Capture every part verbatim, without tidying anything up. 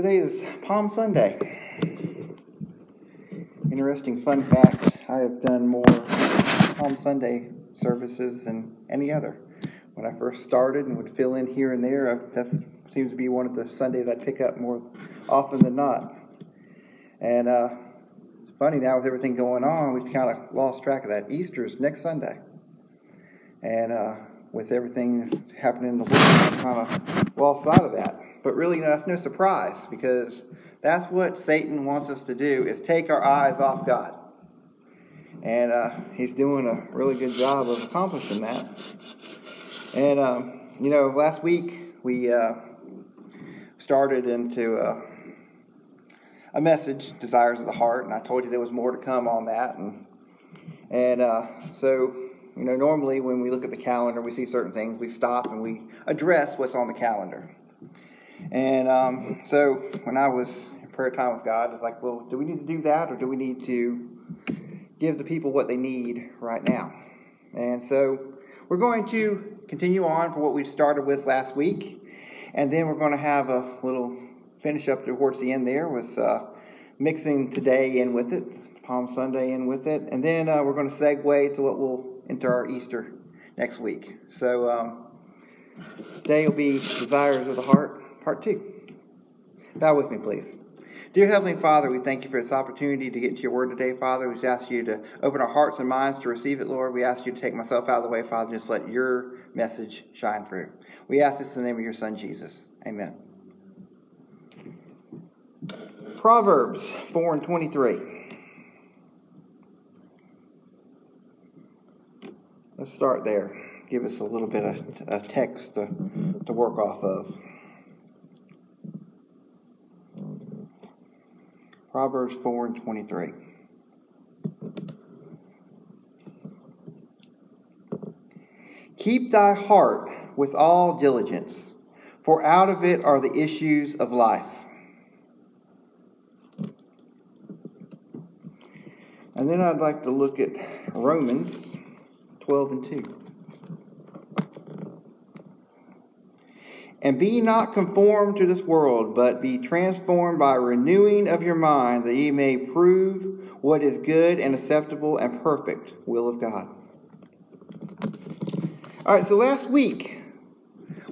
today is Palm Sunday. Interesting fun fact, I have done more Palm Sunday services than any other. When I first started and would fill in here and there, I, that seems to be one of the Sundays I pick up more often than not. And uh, it's funny now with everything going on, we've kind of lost track of that. Easter is next Sunday. And uh, with everything happening in the world, I kind of lost sight of that. But really, you know, that's no surprise, because that's what Satan wants us to do, is take our eyes off God. And uh, he's doing a really good job of accomplishing that. And, um, you know, last week we uh, started into a, a message, Desires of the Heart, and I told you there was more to come on that. And, and uh, so, you know, normally when we look at the calendar, we see certain things, we stop and we address what's on the calendar. And um, so when I was in prayer time with God, it's like, well, do we need to do that, or do we need to give the people what they need right now? And so we're going to continue on for what we started with last week, and then we're going to have a little finish up towards the end there with uh, mixing today in with it, Palm Sunday in with it, and then uh, we're going to segue to what we'll into our Easter next week. So um, today will be Desires of the Heart, Part two. Bow with me, please. Dear Heavenly Father, we thank you for this opportunity to get into your word today, Father. We just ask you to open our hearts and minds to receive it, Lord. We ask you to take myself out of the way, Father. Just let your message shine through. We ask this in the name of your Son, Jesus. Amen. Proverbs four and twenty-three. Let's start there. Give us a little bit of a text to, to work off of. Proverbs four and twenty-three. Keep thy heart with all diligence, for out of it are the issues of life. And then I'd like to look at Romans twelve and two. And be not conformed to this world, but be transformed by renewing of your mind, that ye may prove what is good and acceptable and perfect will of God. All right, so last week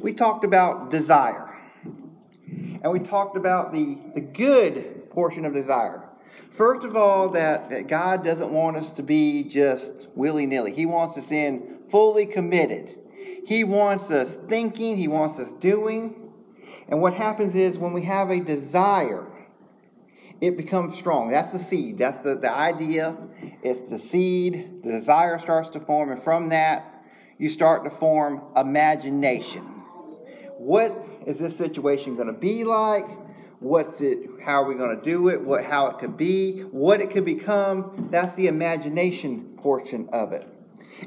we talked about desire. And we talked about the, the good portion of desire. First of all, that, that God doesn't want us to be just willy-nilly. He wants us in fully committed. He wants us thinking. He wants us doing. And what happens is when we have a desire, it becomes strong. That's the seed. That's the, the idea. It's the seed. The desire starts to form. And from that, you start to form imagination. What is this situation going to be like? What's it? How are we going to do it? What? How it could be? What it could become? That's the imagination portion of it.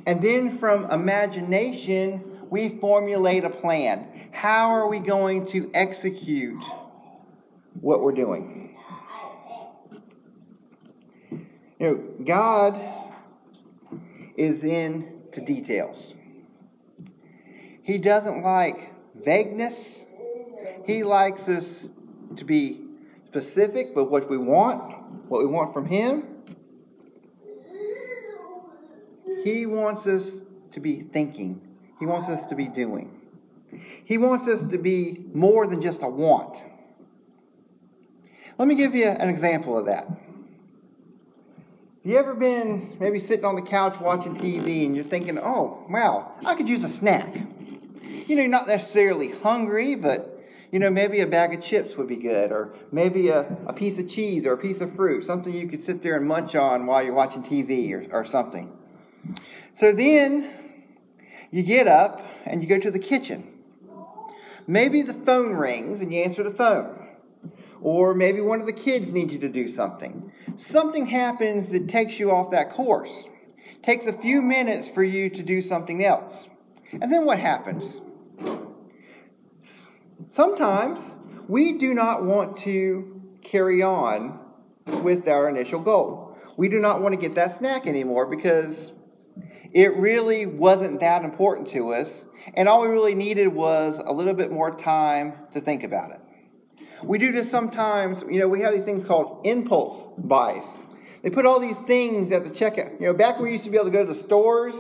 And then from imagination, we formulate a plan. How are we going to execute what we're doing? You know, God is into details. He doesn't like vagueness. He likes us to be specific with what we want, what we want from Him. He wants us to be thinking. He wants us to be doing. He wants us to be more than just a want. Let me give you an example of that. Have you ever been maybe sitting on the couch watching T V and you're thinking, oh, wow, I could use a snack. You know, you're not necessarily hungry, but, you know, maybe a bag of chips would be good, or maybe a, a piece of cheese or a piece of fruit, something you could sit there and munch on while you're watching T V or, or something. So then you get up and you go to the kitchen. Maybe the phone rings and you answer the phone. Or maybe one of the kids needs you to do something. Something happens that takes you off that course. It takes a few minutes for you to do something else. And then what happens? Sometimes we do not want to carry on with our initial goal. We do not want to get that snack anymore because it really wasn't that important to us, and all we really needed was a little bit more time to think about it. We do this sometimes. You know, we have these things called impulse buys. They put all these things at the checkout. You know, back when we used to be able to go to the stores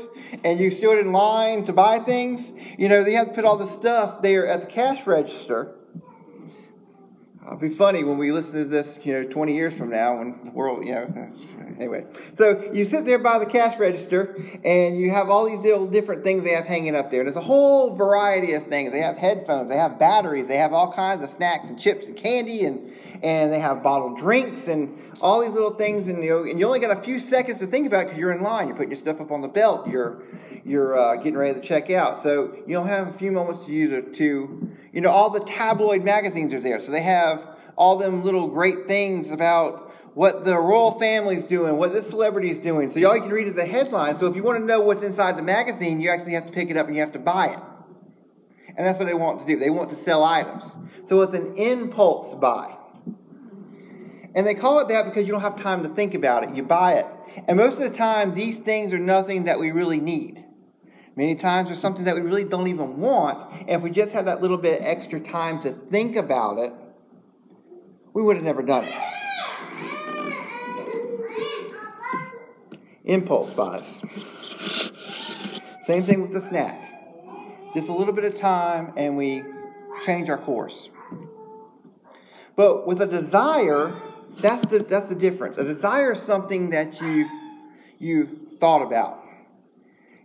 and you stood in line to buy things, you know, they had to put all this stuff there at the cash register. It'll be funny when we listen to this, you know, twenty years from now when the world, you know, anyway. So you sit there by the cash register and you have all these little different things they have hanging up there. And there's a whole variety of things. They have headphones, they have batteries, they have all kinds of snacks and chips and candy, and, and they have bottled drinks and all these little things, and you, and you only got a few seconds to think about because you're in line. You're putting your stuff up on the belt. You're you're uh, getting ready to check out. So you'll have a few moments to use it to, you know, all the tabloid magazines are there. So they have all them little great things about what the royal family's doing, what this celebrity's doing. So all you can read is the headline. So if you want to know what's inside the magazine, you actually have to pick it up and you have to buy it. And that's what they want to do. They want to sell items. So it's an impulse buy. And they call it that because you don't have time to think about it. You buy it. And most of the time, these things are nothing that we really need. Many times, there's something that we really don't even want. And if we just had that little bit of extra time to think about it, we would have never done it. Impulse buys. Same thing with the snack. Just a little bit of time and we change our course. But with a desire, That's the that's the difference. A desire is something that you you've thought about.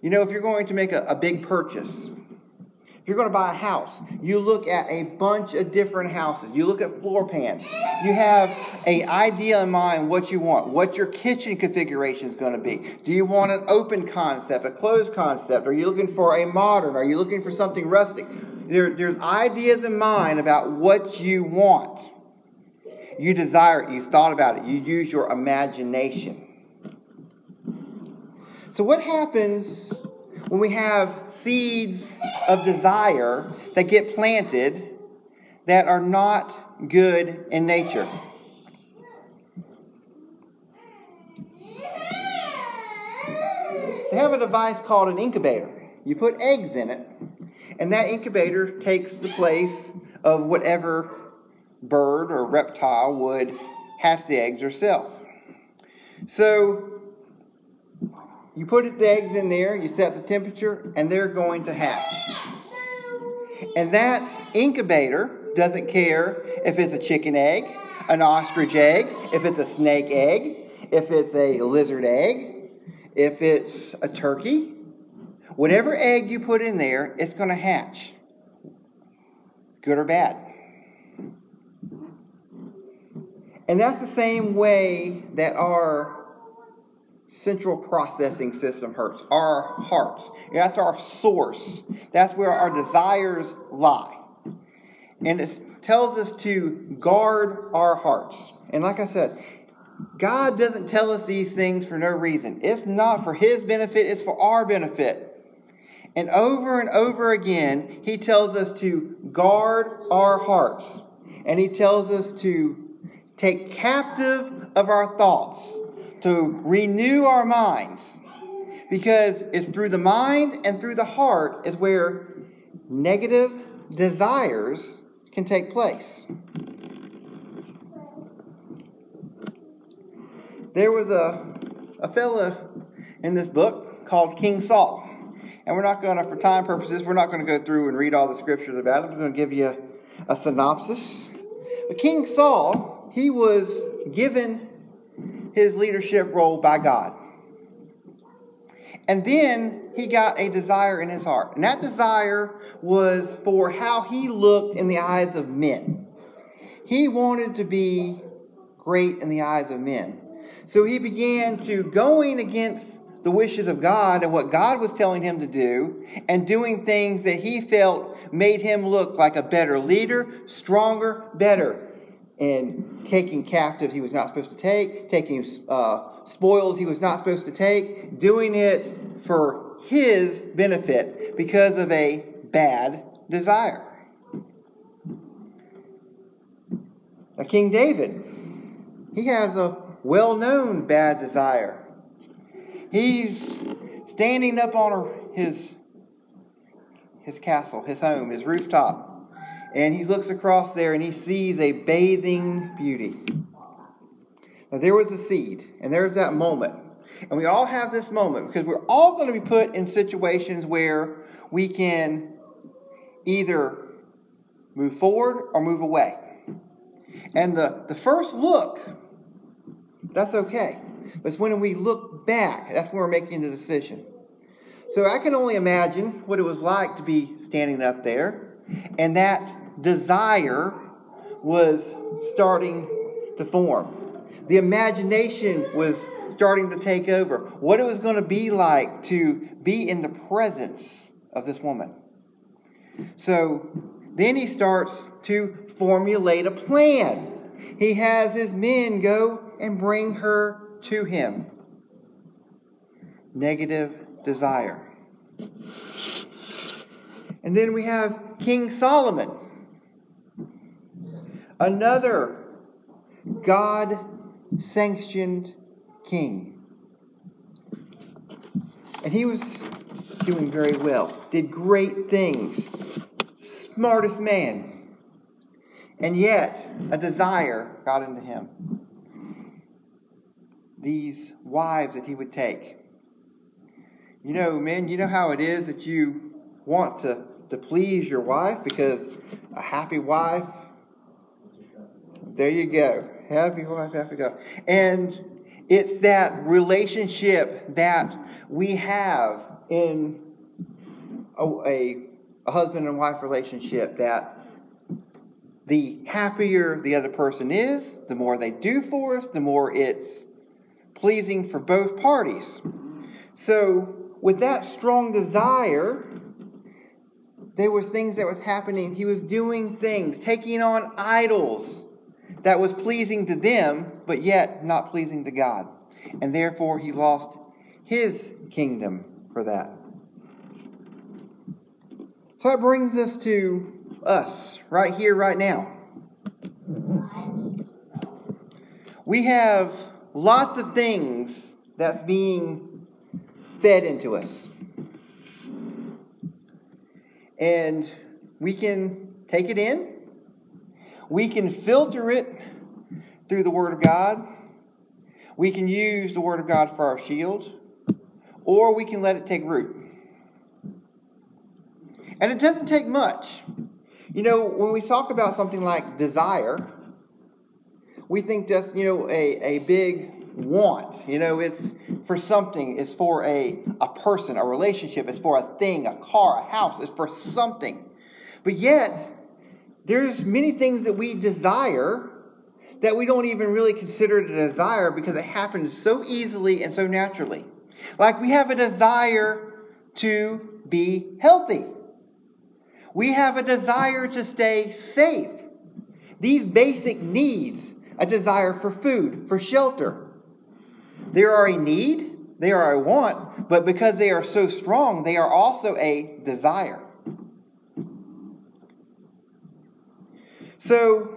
You know, if you're going to make a, a big purchase, if you're going to buy a house, you look at a bunch of different houses. You look at floor plans. You have an idea in mind what you want, what your kitchen configuration is going to be. Do you want an open concept, a closed concept? Are you looking for a modern? Are you looking for something rustic? There, there's ideas in mind about what you want. You desire it. You've thought about it. You use your imagination. So what happens when we have seeds of desire that get planted that are not good in nature? They have a device called an incubator. You put eggs in it, and that incubator takes the place of whatever bird or reptile would hatch the eggs herself. So you put the eggs in there, you set the temperature, and they're going to hatch. And that incubator doesn't care if it's a chicken egg, an ostrich egg, if it's a snake egg, if it's a lizard egg, if it's a turkey. Whatever egg you put in there, it's going to hatch. Good or bad. And that's the same way that our central processing system works, our hearts. That's our source. That's where our desires lie. And it tells us to guard our hearts. And like I said, God doesn't tell us these things for no reason. It's not for His benefit, it's for our benefit. And over and over again, He tells us to guard our hearts. And He tells us to take captive of our thoughts, to renew our minds, because it's through the mind and through the heart is where negative desires can take place. There was a a fella in this book called King Saul. And we're not going to, for time purposes, we're not going to go through and read all the scriptures about it. I'm going to give you a, a synopsis. But King Saul, he was given his leadership role by God. And then he got a desire in his heart. And that desire was for how he looked in the eyes of men. He wanted to be great in the eyes of men. So he began to going against the wishes of God and what God was telling him to do, and doing things that he felt made him look like a better leader, stronger, better. And taking captives he was not supposed to take, taking uh, spoils he was not supposed to take, doing it for his benefit because of a bad desire. Now, King David, he has a well-known bad desire. He's standing up on his, his castle, his home, his rooftop. and he looks across there and he sees a bathing beauty. Now, there was a seed, and there was that moment. And we all have this moment, because we're all going to be put in situations where we can either move forward or move away. And the, the first look, that's okay. But it's when we look back, that's when we're making the decision. So I can only imagine what it was like to be standing up there, and that desire was starting to form. The imagination was starting to take over. What it was going to be like to be in the presence of this woman. So then he starts to formulate a plan. He has his men go and bring her to him. Negative desire. And then we have King Solomon. Another God-sanctioned king. And he was doing very well. Did great things. Smartest man. And yet, a desire got into him. These wives that he would take. You know, men, you know how it is that you want to, to please your wife, because a happy wife, there you go. Happy wife, happy go. And it's that relationship that we have in a, a, a husband and wife relationship, that the happier the other person is, the more they do for us, the more it's pleasing for both parties. So, with that strong desire, there was things that was happening. He was doing things, taking on idols that was pleasing to them, but yet not pleasing to God. And therefore, he lost his kingdom for that. So that brings us to us, right here, right now. We have lots of things that's being fed into us. And we can take it in. We can filter it through the Word of God. We can use the Word of God for our shield. Or we can let it take root. And it doesn't take much. You know, when we talk about something like desire, we think that's, you know, a, a big want. You know, it's for something. It's for a, a person, a relationship. It's for a thing, a car, a house. It's for something. But yet, there's many things that we desire that we don't even really consider a desire, because it happens so easily and so naturally. Like, we have a desire to be healthy. We have a desire to stay safe. These basic needs, a desire for food, for shelter. They are a need, they are a want, but because they are so strong, they are also a desire. So,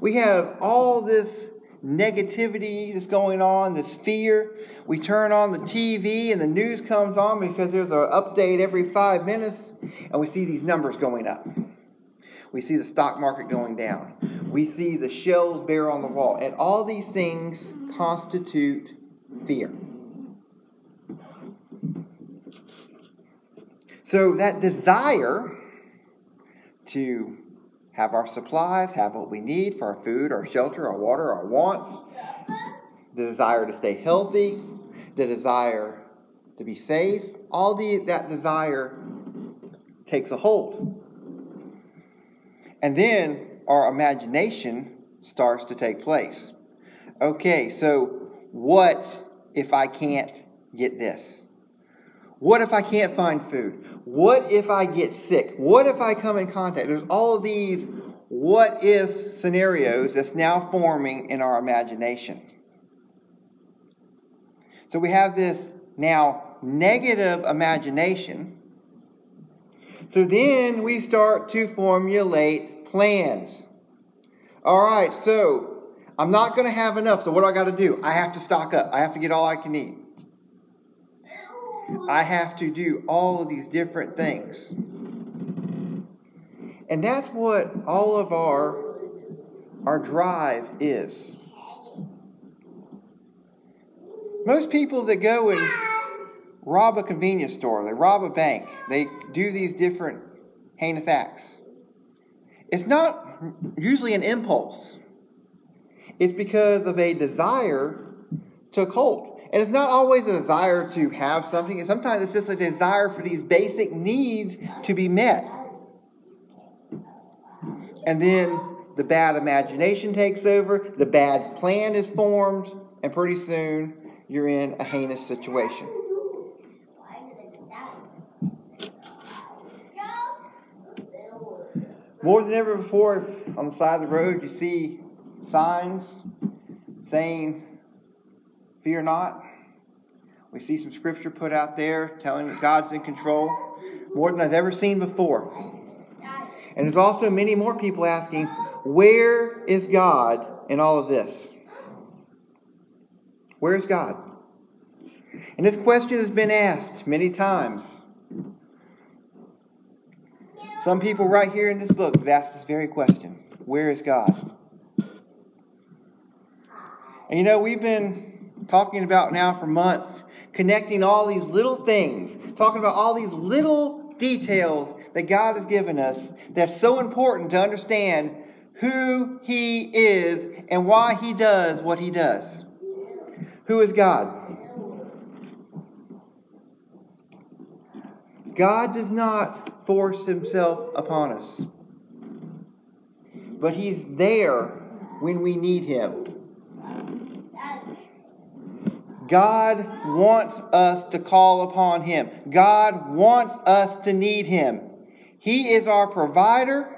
we have all this negativity that's going on, this fear. We turn on the T V and the news comes on because there's an update every five minutes. And we see these numbers going up. We see the stock market going down. We see the shells bare on the wall. And all these things constitute fear. So that desire to have our supplies, have what we need for our food, our shelter, our water, our wants, the desire to stay healthy, the desire to be safe, all the, that desire takes a hold. And then our imagination starts to take place. Okay, so what if I can't get this? What if I can't find food? What if I get sick? What if I come in contact? There's all of these what if scenarios that's now forming in our imagination. So we have this now negative imagination. So then we start to formulate plans. All right, so I'm not going to have enough, so what do I got to do? I have to stock up. I have to get all I can eat. I have to do all of these different things. And that's what all of our, our drive is. Most people that go and rob a convenience store, they rob a bank, they do these different heinous acts. It's not usually an impulse. It's because of a desire to hold. And it's not always a desire to have something. And sometimes it's just a desire for these basic needs to be met. And then the bad imagination takes over, the bad plan is formed, and pretty soon you're in a heinous situation. More than ever before, on the side of the road, you see signs saying, "Fear not." We see some scripture put out there telling that God's in control, more than I've ever seen before. And there's also many more people asking, where is God in all of this? Where is God? And this question has been asked many times. Some people right here in this book have asked this very question. Where is God? And you know, we've been talking about now for months, connecting all these little things, talking about all these little details that God has given us that's so important to understand who He is and why He does what He does. Who is God? God does not force Himself upon us, but He's there when we need Him. God wants us to call upon Him. God wants us to need Him. He is our provider.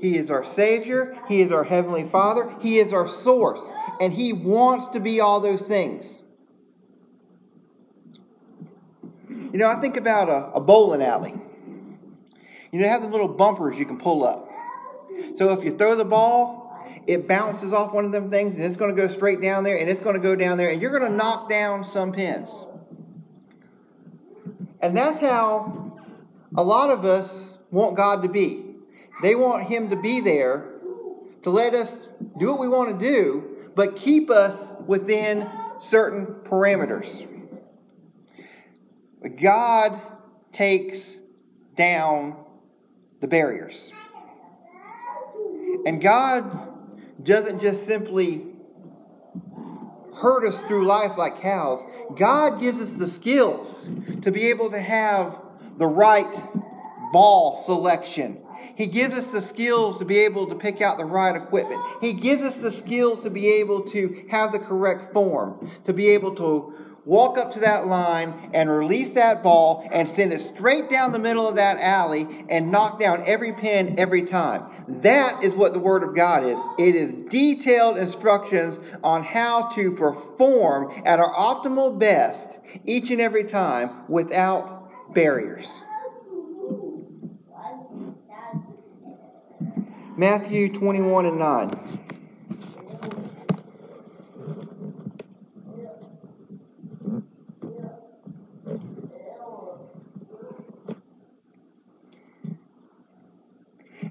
He is our Savior. He is our Heavenly Father. He is our source. And He wants to be all those things. You know, I think about a, a bowling alley. You know, it has some little bumpers you can pull up. So if you throw the ball, it bounces off one of them things, and it's going to go straight down there, and it's going to go down there, and you're going to knock down some pins. And that's how a lot of us want God to be. They want Him to be there to let us do what we want to do, but keep us within certain parameters. God takes down the barriers. And God doesn't just simply herd us through life like cows. God gives us the skills to be able to have the right ball selection. He gives us the skills to be able to pick out the right equipment. He gives us the skills to be able to have the correct form, to be able to walk up to that line and release that ball and send it straight down the middle of that alley and knock down every pin every time. That is what the Word of God is. It is detailed instructions on how to perform at our optimal best each and every time without barriers. Matthew twenty-one and nine.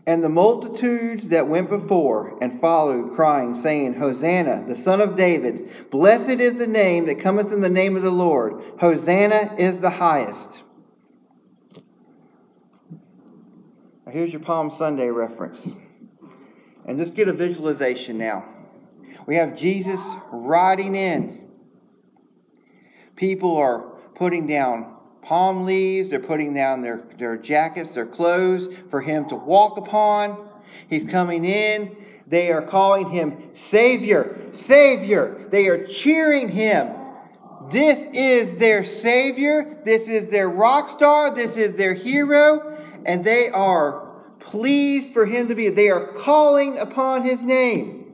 And the multitudes that went before and followed, crying, saying, Hosanna, the Son of David. Blessed is the name that cometh in the name of the Lord. Hosanna is the highest. Now here's your Palm Sunday reference. And just get a visualization now. We have Jesus riding in. People are putting down palm leaves, they're putting down their, their jackets, their clothes for Him to walk upon. He's coming in. They are calling Him Savior, Savior. They are cheering Him. This is their Savior. This is their rock star. This is their hero. And they are pleased for Him to be. They are calling upon His name.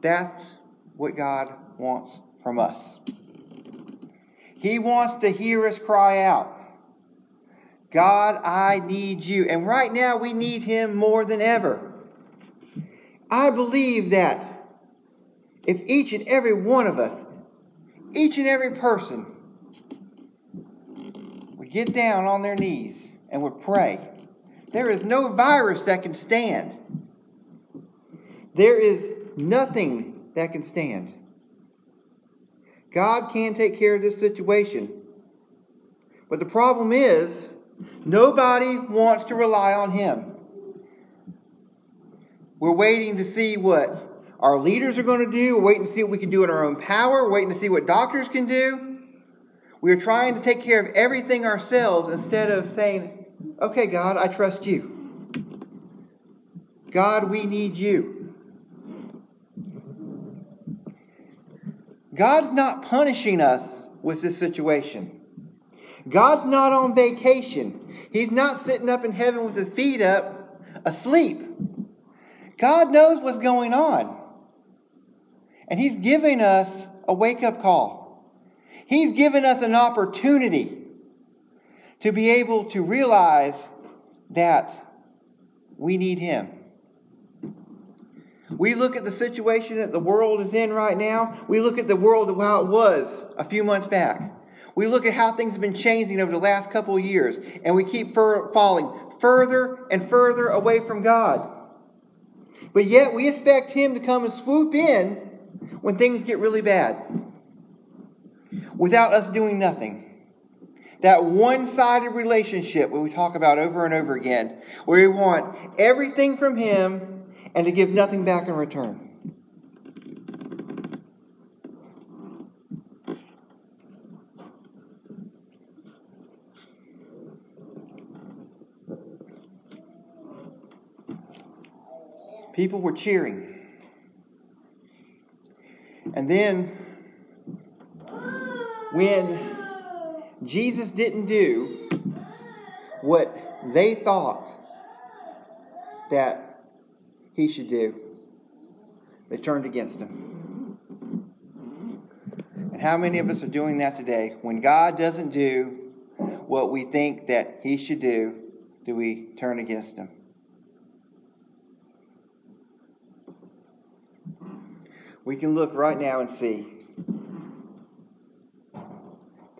That's what God wants from us. He wants to hear us cry out, God, I need you. And right now we need Him more than ever. I believe that if each and every one of us, each and every person, would get down on their knees and would pray. There is no virus that can stand. There is nothing that can stand. God can take care of this situation. But the problem is, nobody wants to rely on Him. We're waiting to see what our leaders are going to do. We're waiting to see what we can do in our own power. We're waiting to see what doctors can do. We're trying to take care of everything ourselves instead of saying, okay, God, I trust you. God, we need you. God's not punishing us with this situation. God's not on vacation. He's not sitting up in heaven with his feet up, asleep. God knows what's going on. And He's giving us a wake-up call. He's given us an opportunity to be able to realize that we need Him. We look at the situation that the world is in right now. We look at the world how it was a few months back. We look at how things have been changing over the last couple of years. And we keep fur- falling further and further away from God. But yet we expect Him to come and swoop in when things get really bad. Without us doing nothing. That one-sided relationship we talk about over and over again. Where we want everything from Him and to give nothing back in return. People were cheering. And then, when Jesus didn't do what they thought that He should do, they turned against Him. And how many of us are doing that today? When God doesn't do what we think that He should do, do we turn against Him? We can look right now and see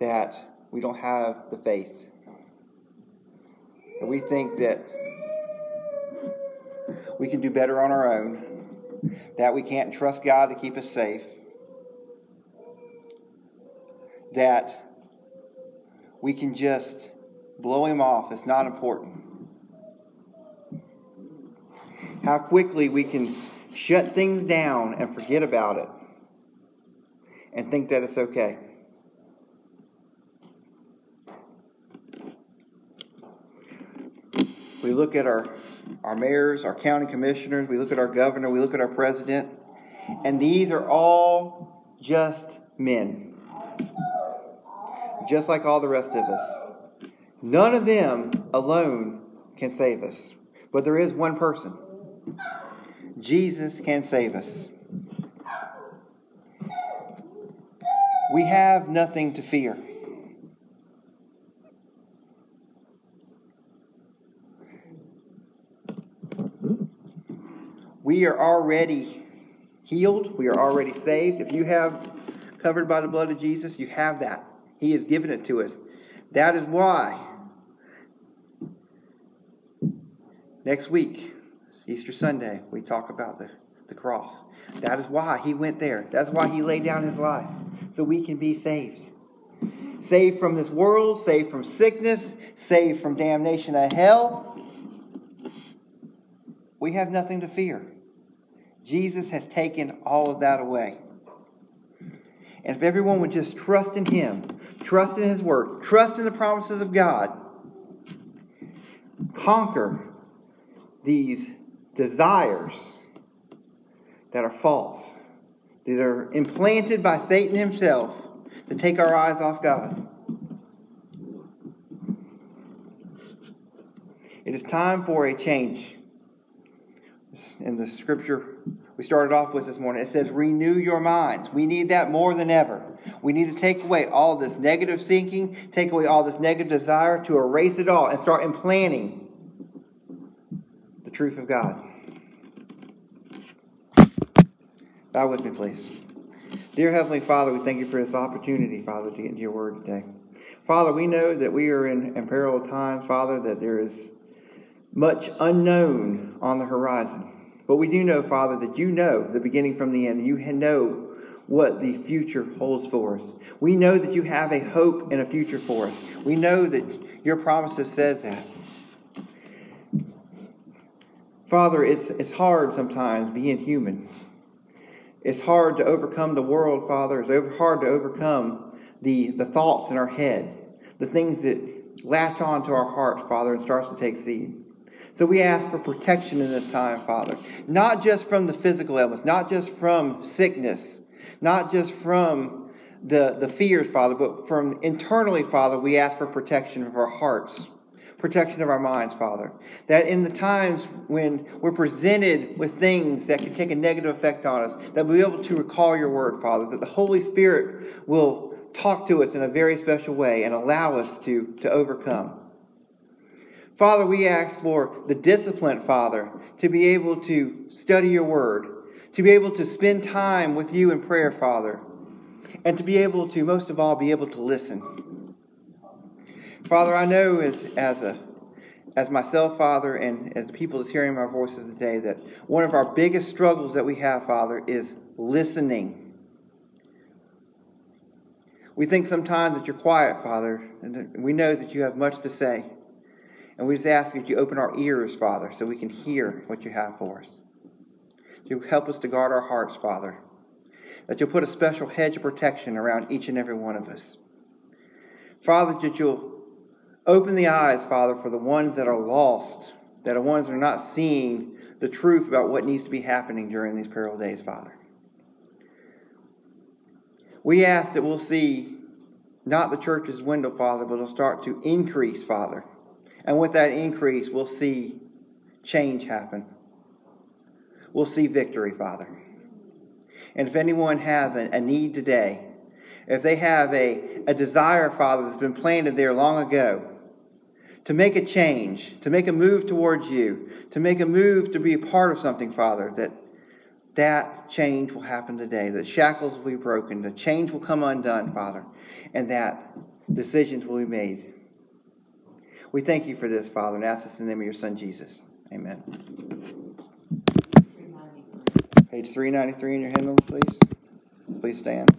that we don't have the faith. And we think that we can do better on our own. That we can't trust God to keep us safe. That we can just blow Him off. It's not important. How quickly we can shut things down and forget about it. And think that it's okay. We look at our Our mayors, our county commissioners, we look at our governor, we look at our president, and these are all just men. Just like all the rest of us. None of them alone can save us. But there is one person. Jesus can save us. We have nothing to fear. We are already healed. We are already saved. If you have covered by the blood of Jesus, you have that. He has given it to us. That is why next week, Easter Sunday, we talk about the, the cross. That is why He went there. That's why He laid down His life. So we can be saved. Saved from this world. Saved from sickness. Saved from damnation to hell. We have nothing to fear. Jesus has taken all of that away. And if everyone would just trust in Him, trust in His Word, trust in the promises of God, conquer these desires that are false, that are implanted by Satan himself to take our eyes off God. It is time for a change. In the scripture we started off with this morning, it says, renew your minds. We need that more than ever. We need to take away all this negative thinking, take away all this negative desire, to erase it all and start implanting the truth of God. Bow with me, please. Dear Heavenly Father, we thank you for this opportunity, Father, to get into your word today. Father, we know that we are in imperiled times, Father, that there is much unknown on the horizon. But we do know, Father, that you know the beginning from the end. You know what the future holds for us. We know that you have a hope and a future for us. We know that your promises says that. Father, it's, it's hard sometimes being human. It's hard to overcome the world, Father. It's over, hard to overcome the, the thoughts in our head, the things that latch on to our hearts, Father, and starts to take seed. So we ask for protection in this time, Father, not just from the physical elements, not just from sickness, not just from the, the fears, Father, but from internally, Father, we ask for protection of our hearts, protection of our minds, Father. That in the times when we're presented with things that can take a negative effect on us, that we'll be able to recall your word, Father, that the Holy Spirit will talk to us in a very special way and allow us to, to overcome. Father, we ask for the discipline, Father, to be able to study your word, to be able to spend time with you in prayer, Father, and to be able to, most of all, be able to listen. Father, I know as as a as myself, Father, and as people that's hearing my voices today, that one of our biggest struggles that we have, Father, is listening. We think sometimes that you're quiet, Father, and we know that you have much to say. And we just ask that you open our ears, Father, so we can hear what you have for us. You'll help us to guard our hearts, Father. That you'll put a special hedge of protection around each and every one of us. Father, that you'll open the eyes, Father, for the ones that are lost, that are ones that are not seeing the truth about what needs to be happening during these perilous days, Father. We ask that we'll see not the church's window, Father, but it'll start to increase, Father. And with that increase, we'll see change happen. We'll see victory, Father. And if anyone has a, a need today, if they have a, a desire, Father, that's been planted there long ago, to make a change, to make a move towards you, to make a move to be a part of something, Father, that that change will happen today, that shackles will be broken, the change will come undone, Father, and that decisions will be made. We thank you for this, Father, and ask this in the name of your Son, Jesus. Amen. Page three ninety-three in your hymnal, please. Please stand.